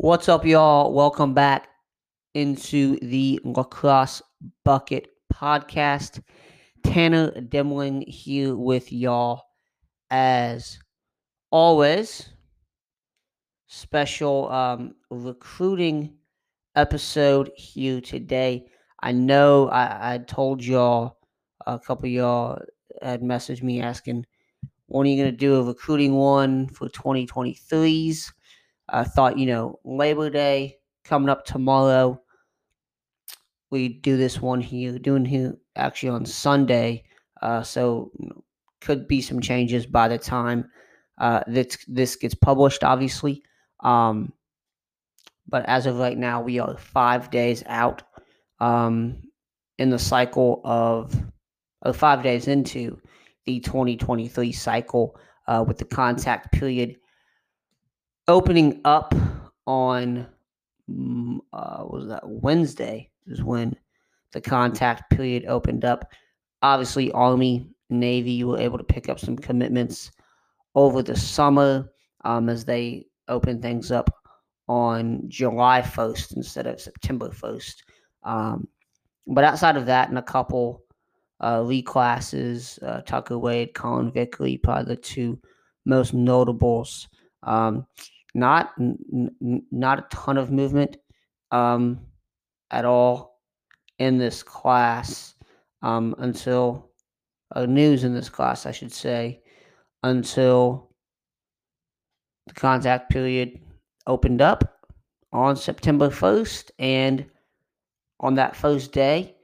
What's up, y'all? Welcome back into the Lacrosse Bucket Podcast. Tanner Demling here with y'all as always. Special recruiting episode here today. I know I told y'all, a couple of y'all had messaged me asking, when are you going to do a recruiting one for 2023s? I thought, Labor Day coming up tomorrow, we do this one here, actually on Sunday. So could be some changes by the time this gets published, obviously. But as of right now, we are 5 days out in the cycle of, or 5 days into the 2023 cycle with the contact period opening up on Wednesday is when the contact period opened up. Obviously, Army, Navy were able to pick up some commitments over the summer as they opened things up on July 1st instead of September 1st. But outside of that, and a couple reclasses, Tucker Wade, Colin Vickery, probably the two most notables. Not a ton of movement at all in this class until news in this class, I should say, until the contact period opened up on September 1st. And on that first day,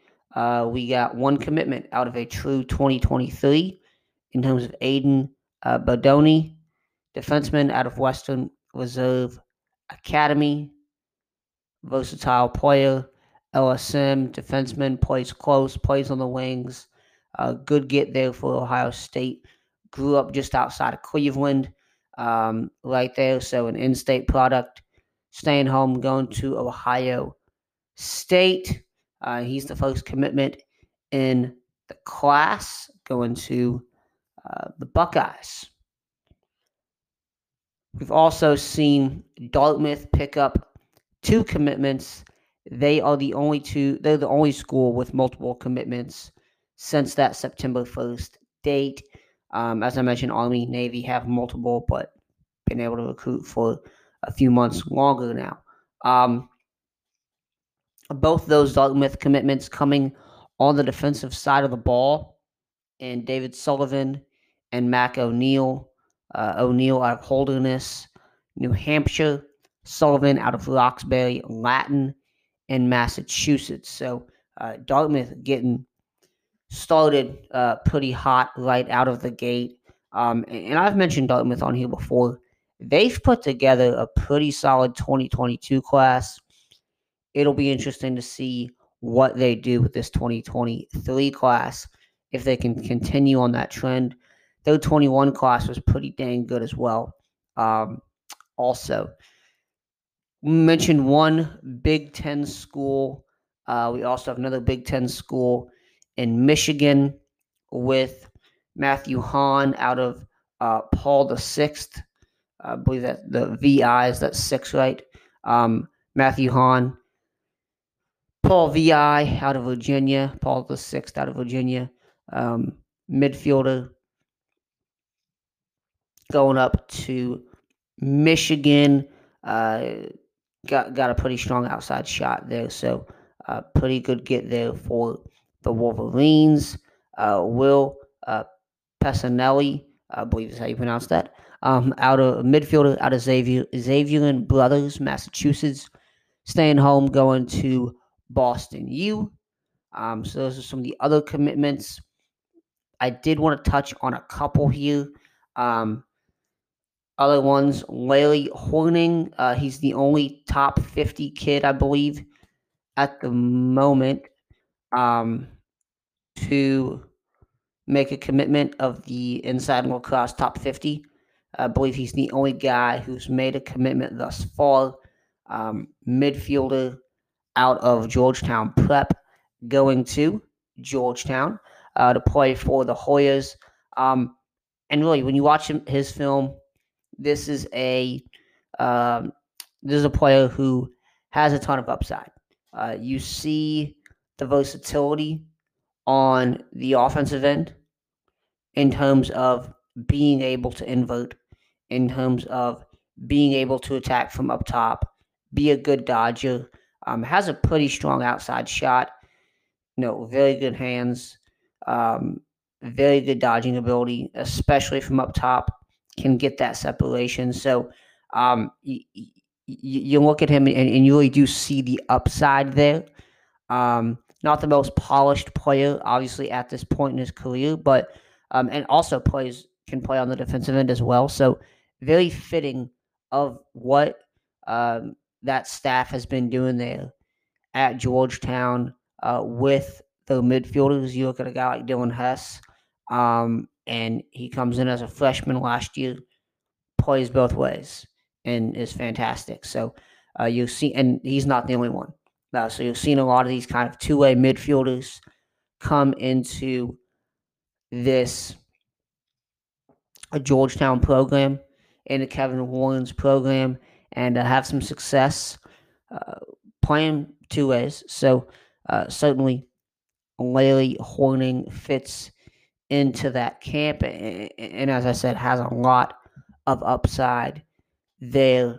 we got one commitment out of a true 2023 in terms of Aiden Bodoni, defenseman out of Western Reserve Academy, versatile player, LSM defenseman, plays close, plays on the wings, good get there for Ohio State, grew up just outside of Cleveland right there, so an in-state product, staying home, going to Ohio State. He's the first commitment in the class, going to the Buckeyes. We've also seen Dartmouth pick up two commitments. They are the only two. They're the only school with multiple commitments since that September 1st date. As I mentioned, Army, Navy have multiple, but been able to recruit for a few months longer now. Both those Dartmouth commitments coming on the defensive side of the ball, and David Sullivan and Mac O'Neill. O'Neill out of Holderness, New Hampshire, Sullivan out of Roxbury Latin, and Massachusetts. So Dartmouth getting started pretty hot right out of the gate. And I've mentioned Dartmouth on here before. They've put together a pretty solid 2022 class. It'll be interesting to see what they do with this 2023 class, if they can continue on that trend. Their 21 class was pretty dang good as well. Also, we mentioned one Big Ten school. We also have another Big Ten school in Michigan with Matthew Hahn out of Paul VI. I believe that the VI is that six, right? Matthew Hahn. Paul VI out of Virginia. Paul VI out of Virginia. Midfielder. Going up to Michigan, got a pretty strong outside shot there, so pretty good get there for the Wolverines. Will Pessanelli, I believe is how you pronounce that, out of midfielder, out of Xavier Brothers, Massachusetts, staying home, going to Boston U. So those are some of the other commitments. I did want to touch on a couple here. Other ones, Laley Horning, he's the only top 50 kid, I believe, at the moment to make a commitment of the Inside Lacrosse top 50. I believe he's the only guy who's made a commitment thus far. Midfielder out of Georgetown Prep, going to Georgetown to play for the Hoyas. And really, when you watch his film, this is a This is a player who has a ton of upside. You see the versatility on the offensive end in terms of being able to invert, in terms of being able to attack from up top, be a good dodger, has a pretty strong outside shot, very good hands, very good dodging ability, especially from up top, can get that separation. So you look at him and you really do see the upside there. Not the most polished player, obviously, at this point in his career, but and also can play on the defensive end as well. So very fitting of what that staff has been doing there at Georgetown with the midfielders. You look at a guy like Dylan Hess, and he comes in as a freshman last year, plays both ways, and is fantastic. So you'll see, and he's not the only one. So you've seen a lot of these kind of two-way midfielders come into this Georgetown program, into Kevin Warren's program, and have some success playing two ways. So certainly Laley Horning fits into that camp, and as I said, has a lot of upside there,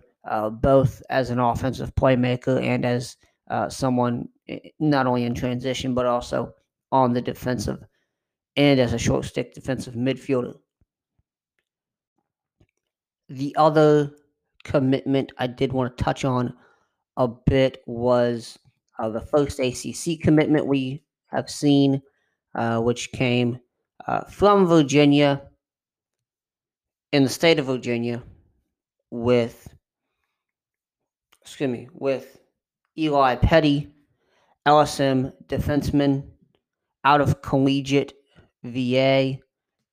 both as an offensive playmaker and as someone not only in transition but also on the defensive and as a short stick defensive midfielder. The other commitment I did want to touch on a bit was the first ACC commitment we have seen, which came from Virginia, in the state of Virginia, with Eli Petty, LSM defenseman out of Collegiate, VA,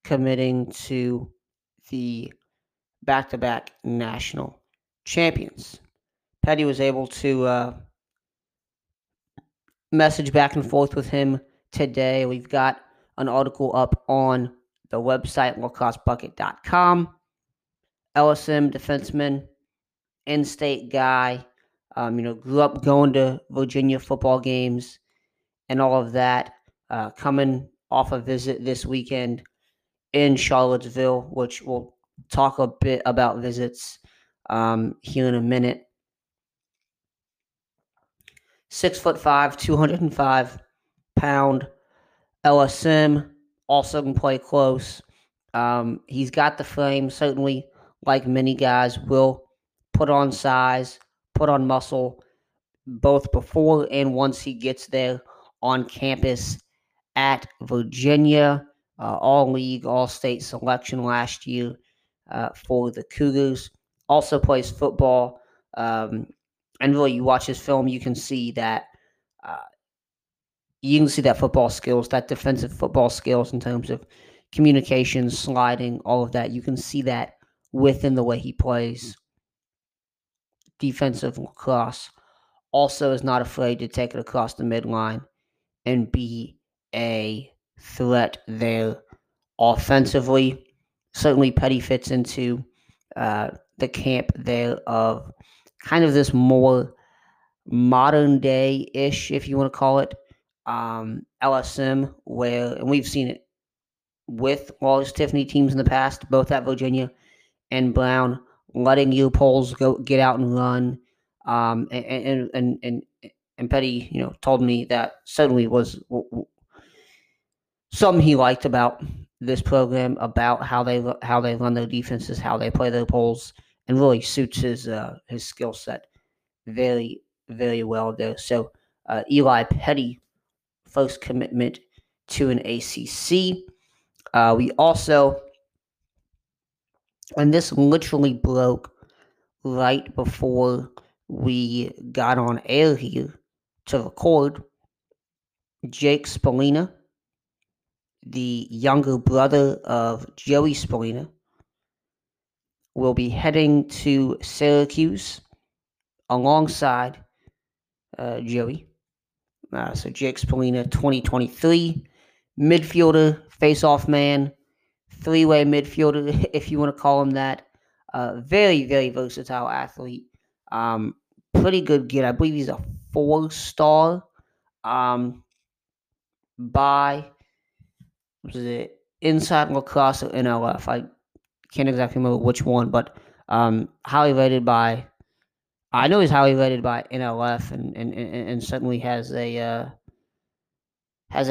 committing to the back-to-back national champions. Petty was able to message back and forth with him today. We've got an article up on the website, lacrossebucket.com. LSM defenseman, in-state guy. Grew up going to Virginia football games and all of that, coming off a visit this weekend in Charlottesville, which we'll talk a bit about visits here in a minute. 6'5", 205-pound LSM, also can play close. He's got the frame, certainly, like many guys, will put on size, put on muscle, both before and once he gets there on campus at Virginia. All-league, all-state selection last year for the Cougars. Also plays football. And really, you watch his film, you can see that football skills, that defensive football skills in terms of communication, sliding, all of that. You can see that within the way he plays defensive lacrosse. Also is not afraid to take it across the midline and be a threat there offensively. Certainly Petty fits into the camp there of kind of this more modern day-ish, if you want to call it, LSM, where, and we've seen it with Wallace Tiffany teams in the past, both at Virginia and Brown, letting your poles go, get out and run, and Petty, told me that certainly was something he liked about this program, about how they run their defenses, how they play their poles, and really suits his skill set very, very well there. So Eli Petty, first commitment to an ACC. We also. And this literally broke right before we got on air here to record. Jake Spallina, the younger brother of Joey Spallina, will be heading to Syracuse alongside Joey. So Jake Spallina, 2023, midfielder, face-off man. Three-way midfielder, if you want to call him that. Very, very versatile athlete. Pretty good kid. I believe he's a 4-star by Inside Lacrosse or NLF. I can't exactly remember which one, but highly rated by – I know he's highly rated by NLF and certainly has a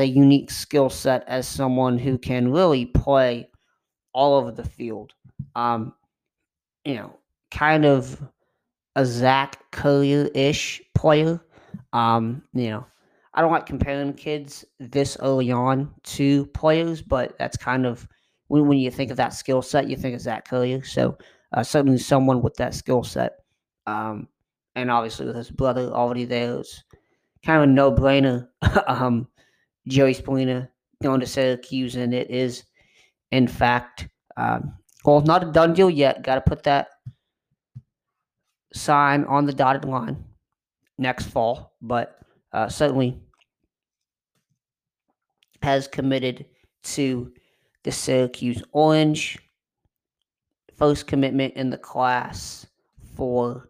unique skill set as someone who can really play all over the field. You know, kind of a Zach Currier-ish player. You know, I don't like comparing kids this early on to players, but that's kind of when you think of that skill set, you think of Zach Currier. So certainly someone with that skill set. And obviously with his brother already there, it's kind of a no-brainer. Joey Spallina going to Syracuse, and it is, in fact, well, not a done deal yet. Got to put that sign on the dotted line next fall, but certainly has committed to the Syracuse Orange. First commitment in the class for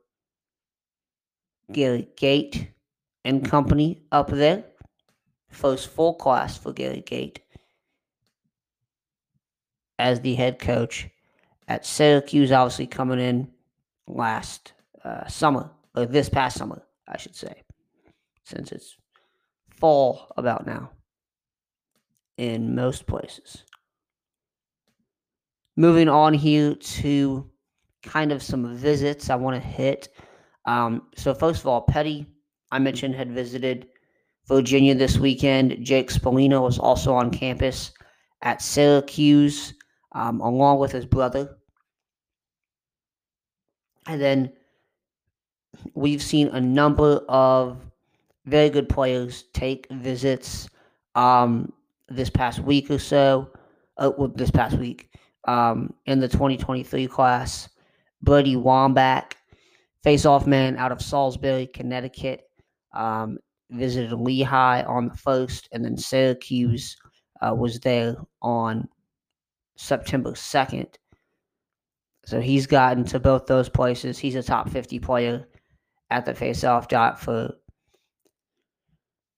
Gary Gate and company up there. First full class for Gary Gate as the head coach at Syracuse, obviously coming in last summer, or this past summer, I should say, since it's fall about now in most places. Moving on here to kind of some visits I want to hit. So first of all, Petty, I mentioned, had visited Virginia this weekend. Jake Spallina was also on campus at Syracuse, along with his brother. And then we've seen a number of very good players take visits this past week or so. This past week in the 2023 class. Brady Wambach, face-off man out of Salisbury, Connecticut, visited Lehigh on the 1st, and then Syracuse was there on September 2nd. So he's gotten to both those places. He's a top 50 player at the faceoff dot for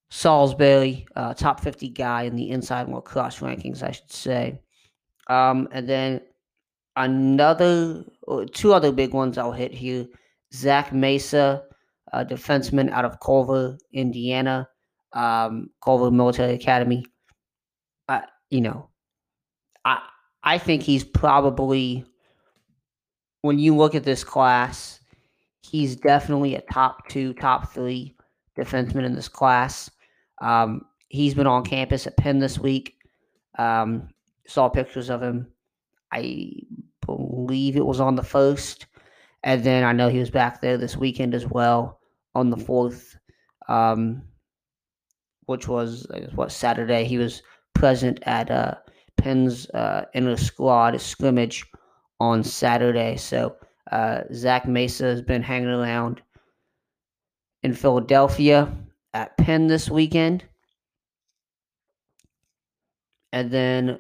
Salisbury, top 50 guy in the inside lacrosse rankings, I should say. And then two other big ones I'll hit here. Zach Mesa, a defenseman out of Culver, Indiana, Culver Military Academy. You know, I think he's probably, when you look at this class, he's definitely a top 2, top 3 defenseman in this class. He's been on campus at Penn this week. Saw pictures of him. I believe it was on the 1st. And then I know he was back there this weekend as well on the 4th, which was, I guess, Saturday. He was present at Penn's inner squad scrimmage on Saturday. So Zach Mesa has been hanging around in Philadelphia at Penn this weekend. And then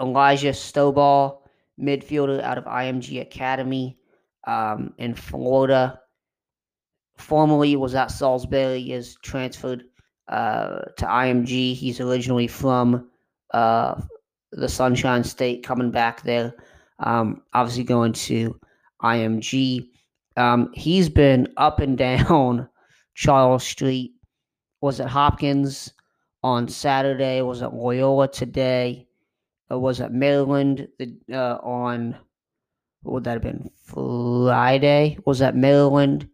Elijah Stoball, midfielder out of IMG Academy in Florida. Formerly was at Salisbury, is transferred to IMG. He's originally from the Sunshine State, coming back there, obviously going to IMG. He's been up and down Charles Street, was at Hopkins on Saturday, was at Loyola today, was at Maryland on, what would that have been, Friday, was at Maryland,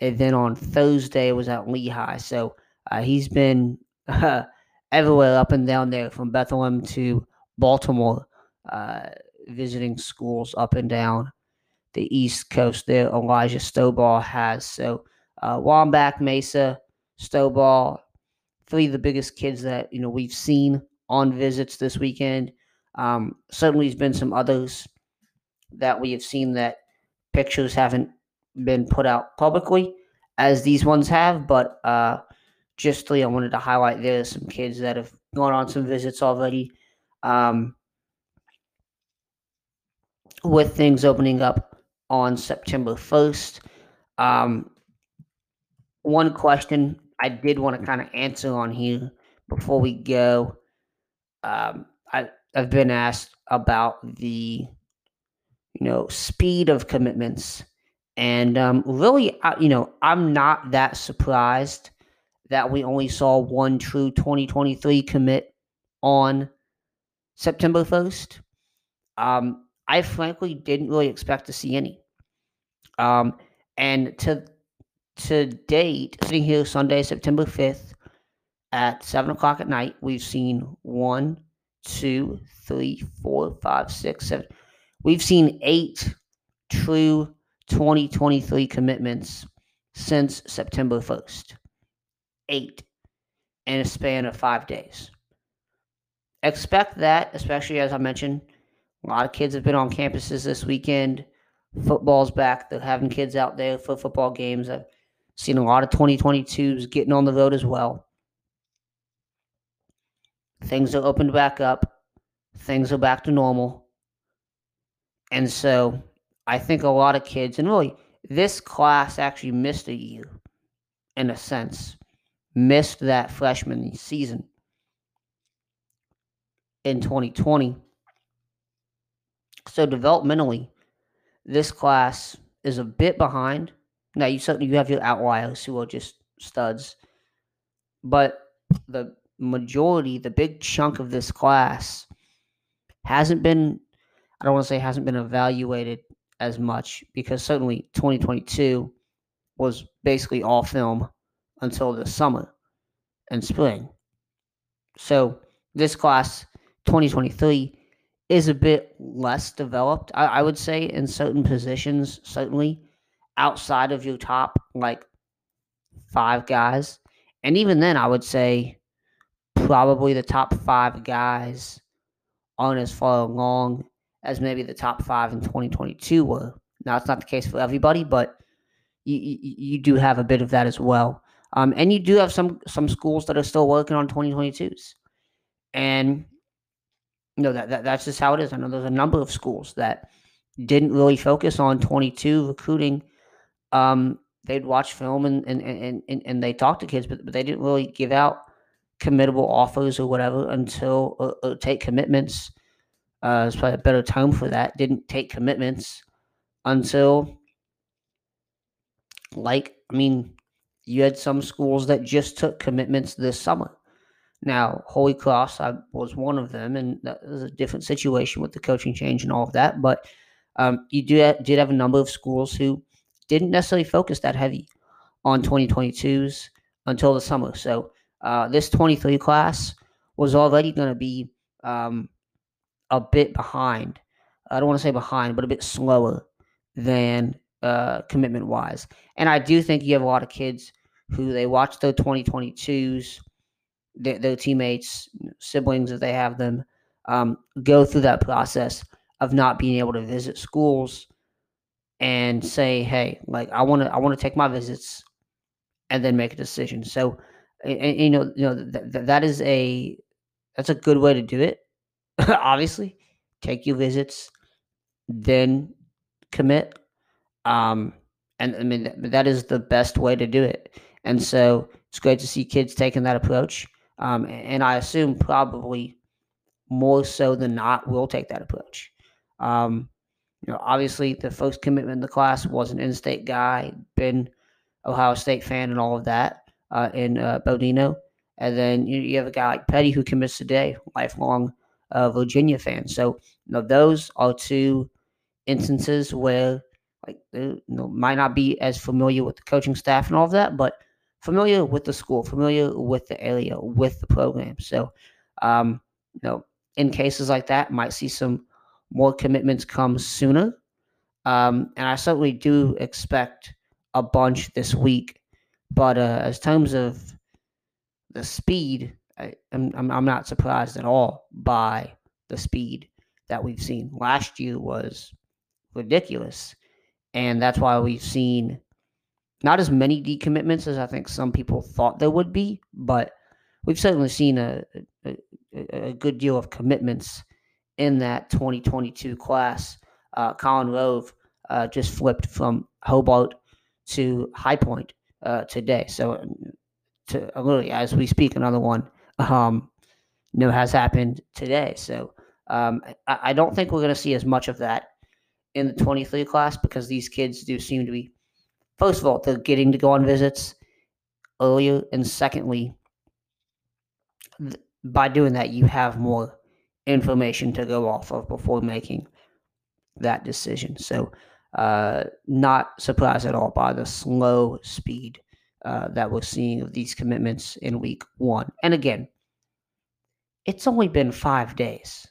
and then on Thursday was at Lehigh. So he's been everywhere up and down there, from Bethlehem to Baltimore, visiting schools up and down the East Coast there. Elijah Stoball has. So Wambach, Mesa, Stoball, three of the biggest kids that, you know, we've seen on visits this weekend. Certainly there's been some others that we have seen that pictures haven't been put out publicly as these ones have, but just three I wanted to highlight. There's some kids that have gone on some visits already. With things opening up on September 1st, One question I did want to kind of answer on here before we go. I've been asked about the, speed of commitments. And really, I'm not that surprised that we only saw one true 2023 commit on September 1st. I frankly didn't really expect to see any. And to date, sitting here Sunday, September 5th at 7 o'clock at night, we've seen 1, 2, 3, 4, 5, 6, 7. We've seen 8 true 2023 commitments since September 1st. 8 in a span of 5 days. Expect that, especially as I mentioned, a lot of kids have been on campuses this weekend. Football's back. They're having kids out there for football games. I've seen a lot of 2022s getting on the road as well. Things are opened back up. Things are back to normal. And so I think a lot of kids, and really this class actually missed a year in a sense, missed that freshman season in 2020. So developmentally, this class is a bit behind. Now, you have your outliers who are just studs. But the majority, the big chunk of this class hasn't been, I don't want to say hasn't been evaluated as much, because certainly 2022 was basically all film until the summer and spring. So this class, 2023, is a bit less developed, I would say, in certain positions, certainly, outside of your top, like, 5 guys. And even then, I would say probably the top 5 guys aren't as far along as maybe the top 5 in 2022 were. Now, it's not the case for everybody, but you do have a bit of that as well. And you do have some schools that are still working on 2022s. And no, that's just how it is. I know there's a number of schools that didn't really focus on 22 recruiting. They'd watch film and they talked to kids, but they didn't really give out committable offers or whatever until or take commitments. It's probably a better term for that. Didn't take commitments until, you had some schools that just took commitments this summer. Now, Holy Cross, I was one of them, and that was a different situation with the coaching change and all of that. But you did have a number of schools who didn't necessarily focus that heavy on 2022s until the summer. So this 23 class was already going to be a bit behind. I don't want to say behind, but a bit slower than commitment-wise. And I do think you have a lot of kids who they watch their 2022s, their teammates, siblings if they have them, go through that process of not being able to visit schools and say, hey, I want to take my visits and then make a decision. So, that's a good way to do it. Obviously, take your visits, then commit. That is the best way to do it. And so it's great to see kids taking that approach. And I assume probably more so than not will take that approach. Obviously, the first commitment in the class was an in-state guy, been Ohio State fan and all of that in Bodino. And then you have a guy like Petty who commits today, lifelong Virginia fan. So those are two instances where might not be as familiar with the coaching staff and all of that, but familiar with the school, familiar with the area, with the program. So, in cases like that, might see some more commitments come sooner. And I certainly do expect a bunch this week. But as terms of the speed, I'm not surprised at all by the speed that we've seen. Last year was ridiculous. And that's why we've seen not as many decommitments as I think some people thought there would be, but we've certainly seen a good deal of commitments in that 2022 class. Colin Rove just flipped from Hobart to High Point today. So literally as we speak, another one has happened today. So I don't think we're going to see as much of that in the 23 class, because these kids do seem to be, first of all, they're getting to go on visits earlier, and secondly, by doing that, you have more information to go off of before making that decision. So not surprised at all by the slow speed that we're seeing of these commitments in week one. And again, it's only been 5 days.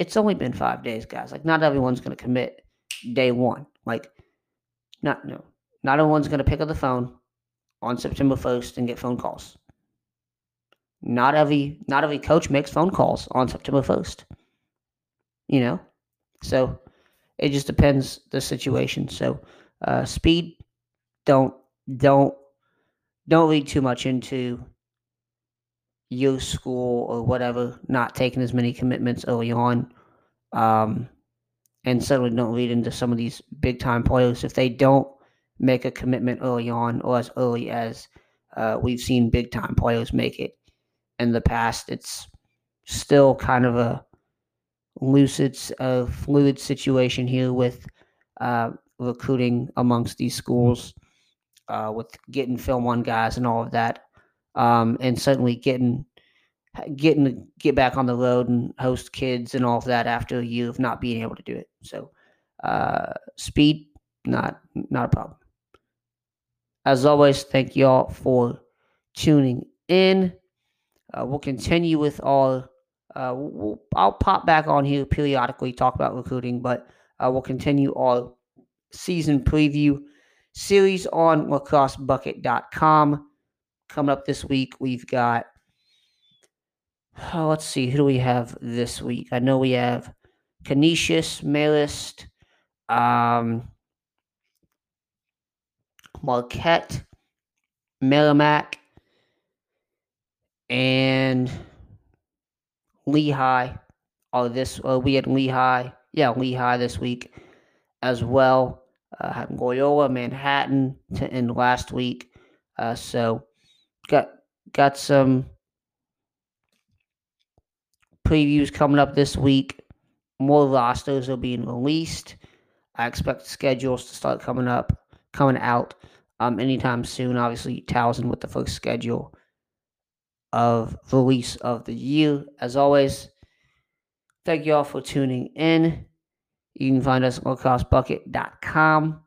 It's only been 5 days, guys. Like, not everyone's going to commit day one. Like, not everyone's going to pick up the phone on September 1st and get phone calls. Not every coach makes phone calls on September 1st, so it just depends the situation. So speed, don't read too much into your school or whatever not taking as many commitments early on, and certainly don't read into some of these big time players if they don't make a commitment early on, or as early as we've seen big time players make it in the past. It's still kind of a fluid situation here with recruiting amongst these schools, with getting film on guys and all of that, and certainly getting to get back on the road and host kids and all of that after a year of not being able to do it. So speed, not a problem. As always, thank y'all for tuning in. We'll continue with our I'll pop back on here periodically, talk about recruiting, but we'll continue our season preview series on lacrossebucket.com. Coming up this week, we've got, let's see, who do we have this week? I know we have Canisius, Marist, Marquette, Merrimack, and Lehigh. We had Lehigh. Yeah, Lehigh this week as well. Had Loyola, Manhattan to end last week. So got some previews coming up this week. More rosters are being released. I expect schedules to start coming out anytime soon. Obviously, Towson with the first schedule of release of the year. As always, thank you all for tuning in. You can find us at lacrossebucket.com.